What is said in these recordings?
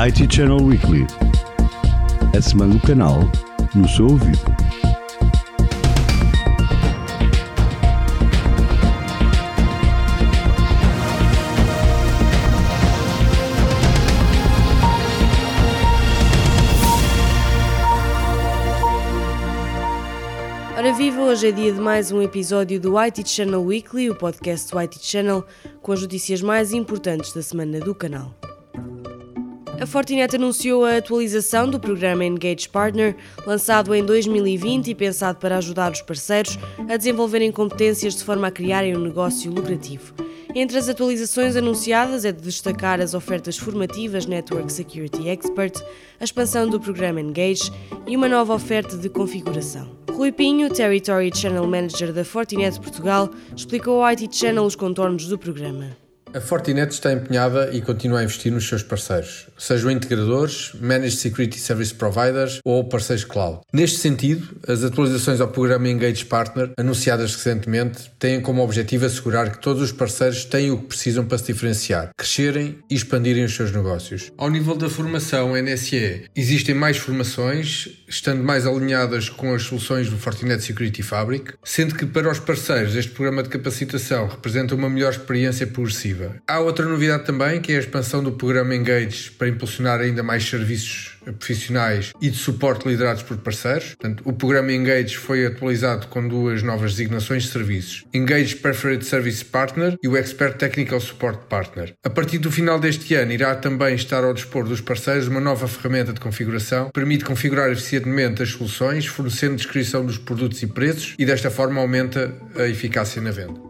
IT Channel Weekly. A semana do canal, no seu ouvido. Ora viva, hoje é dia de mais um episódio do IT Channel Weekly, o podcast do IT Channel, com as notícias mais importantes da semana do canal. A Fortinet anunciou a atualização do programa Engage Partner, lançado em 2020 e pensado para ajudar os parceiros a desenvolverem competências de forma a criarem um negócio lucrativo. Entre as atualizações anunciadas é de destacar as ofertas formativas Network Security Expert, a expansão do programa Engage e uma nova oferta de configuração. Rui Pinho, Territory Channel Manager da Fortinet Portugal, explicou ao IT Channel os contornos do programa. A Fortinet está empenhada e continua a investir nos seus parceiros, sejam integradores, Managed Security Service Providers ou parceiros cloud. Neste sentido, as atualizações ao programa Engage Partner, anunciadas recentemente, têm como objetivo assegurar que todos os parceiros têm o que precisam para se diferenciar, crescerem e expandirem os seus negócios. Ao nível da formação NSE, existem mais formações, estando mais alinhadas com as soluções do Fortinet Security Fabric, sendo que para os parceiros este programa de capacitação representa uma melhor experiência progressiva. Há outra novidade também, que é a expansão do programa Engage para impulsionar ainda mais serviços profissionais e de suporte liderados por parceiros. Portanto, o programa Engage foi atualizado com duas novas designações de serviços, Engage Preferred Service Partner e o Expert Technical Support Partner. A partir do final deste ano, irá também estar ao dispor dos parceiros uma nova ferramenta de configuração que permite configurar eficientemente as soluções, fornecendo descrição dos produtos e preços e desta forma aumenta a eficácia na venda.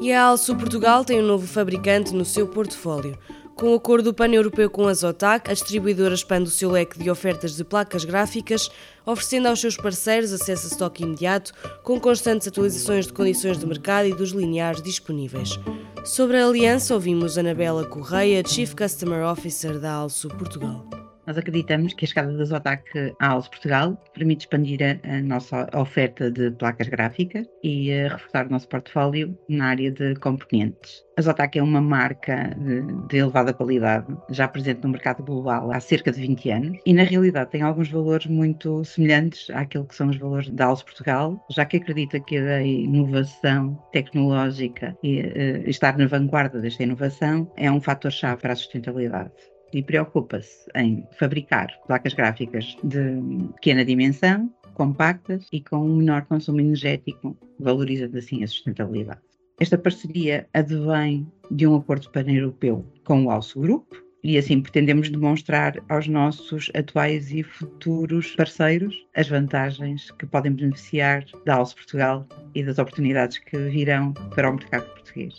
E a Also Portugal tem um novo fabricante no seu portfólio. Com o acordo pan-europeu com a Zotac, a distribuidora expande o seu leque de ofertas de placas gráficas, oferecendo aos seus parceiros acesso a estoque imediato, com constantes atualizações de condições de mercado e dos lineares disponíveis. Sobre a aliança, ouvimos Anabela Correia, Chief Customer Officer da Also Portugal. Nós acreditamos que a chegada da Zotac à Also Portugal permite expandir a nossa oferta de placas gráficas e reforçar o nosso portfólio na área de componentes. A Zotac é uma marca de elevada qualidade, já presente no mercado global há cerca de 20 anos e, na realidade, tem alguns valores muito semelhantes àquilo que são os valores da Also Portugal, já que acredita que a inovação tecnológica e estar na vanguarda desta inovação é um fator-chave para a sustentabilidade. E preocupa-se em fabricar placas gráficas de pequena dimensão, compactas e com um menor consumo energético, valorizando assim a sustentabilidade. Esta parceria advém de um acordo pan-europeu com o Also Group e assim pretendemos demonstrar aos nossos atuais e futuros parceiros as vantagens que podem beneficiar da Also Portugal e das oportunidades que virão para o mercado português.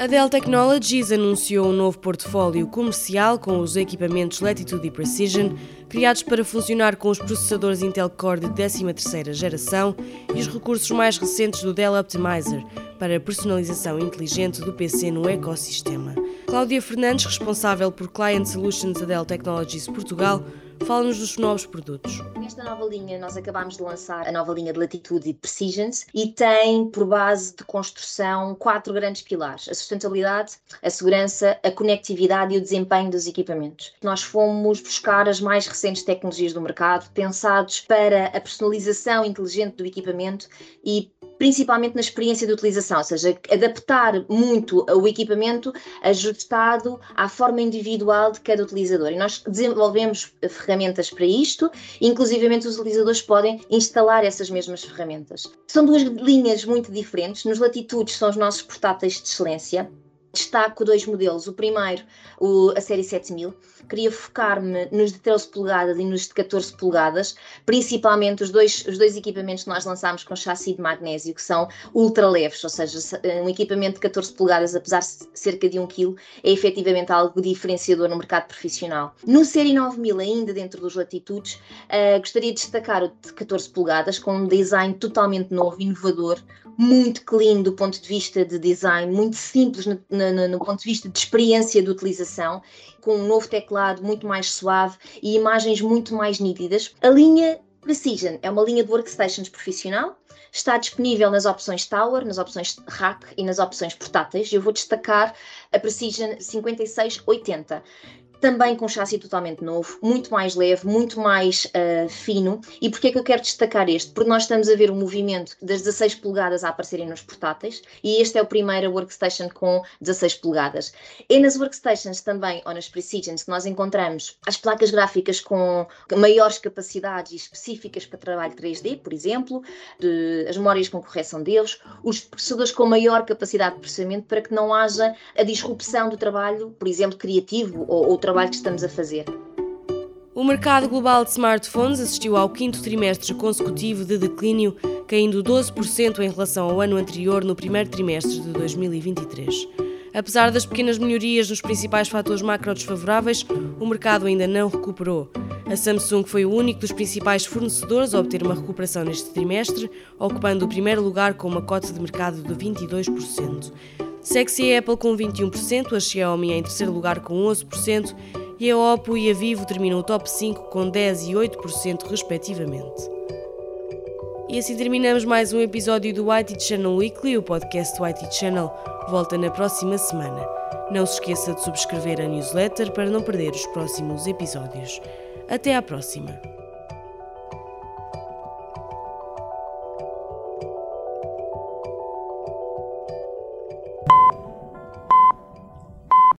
A Dell Technologies anunciou um novo portfólio comercial com os equipamentos Latitude e Precision, criados para funcionar com os processadores Intel Core de 13ª geração e os recursos mais recentes do Dell Optimizer, para a personalização inteligente do PC no ecossistema. Cláudia Fernandes, responsável por Client Solutions da Dell Technologies Portugal, fala-nos dos novos produtos. Nesta nova linha, nós acabámos de lançar a nova linha de Latitude e de Precision e tem por base de construção 4 grandes pilares: a sustentabilidade, a segurança, a conectividade e o desempenho dos equipamentos. Nós fomos buscar as mais recentes tecnologias do mercado, pensados para a personalização inteligente do equipamento e principalmente na experiência de utilização, ou seja, adaptar muito o equipamento ajustado à forma individual de cada utilizador. E nós desenvolvemos ferramentas para isto, inclusivamente os utilizadores podem instalar essas mesmas ferramentas. São duas linhas muito diferentes. Nos Latitudes são os nossos portáteis de excelência. Destaco 2 modelos. O primeiro, a série 7000. Queria focar-me nos de 13 polegadas e nos de 14 polegadas, principalmente os dois equipamentos que nós lançámos com chassi de magnésio, que são ultra leves, ou seja, um equipamento de 14 polegadas, apesar de cerca de 1 kg, é efetivamente algo diferenciador no mercado profissional. No série 9000, ainda dentro dos Latitudes, gostaria de destacar o de 14 polegadas, com um design totalmente novo, inovador, muito clean do ponto de vista de design, muito simples no ponto de vista de experiência de utilização, com um novo teclado muito mais suave e imagens muito mais nítidas. A linha Precision é uma linha de workstations profissional, está disponível nas opções Tower, nas opções Rack e nas opções portáteis. Eu vou destacar a Precision 5680. Também com chassi totalmente novo, muito mais leve, muito mais fino. E porquê é que eu quero destacar este? Porque nós estamos a ver o movimento das 16 polegadas a aparecerem nos portáteis e este é o primeiro workstation com 16 polegadas. É nas workstations também, ou nas Precisions, que nós encontramos as placas gráficas com maiores capacidades específicas para trabalho 3D, por exemplo, as memórias com correção de erros, os processadores com maior capacidade de processamento para que não haja a disrupção do trabalho, por exemplo, criativo ou trabalho que estamos a fazer. O mercado global de smartphones assistiu ao quinto trimestre consecutivo de declínio, caindo 12% em relação ao ano anterior no primeiro trimestre de 2023. Apesar das pequenas melhorias nos principais fatores macro desfavoráveis, o mercado ainda não recuperou. A Samsung foi o único dos principais fornecedores a obter uma recuperação neste trimestre, ocupando o primeiro lugar com uma cota de mercado de 22%. Segue-se a Apple com 21%, a Xiaomi em terceiro lugar com 11% e a Oppo e a Vivo terminam o top 5 com 10% e 8% respectivamente. E assim terminamos mais um episódio do IT Channel Weekly, o podcast do IT Channel volta na próxima semana. Não se esqueça de subscrever a newsletter para não perder os próximos episódios. Até à próxima!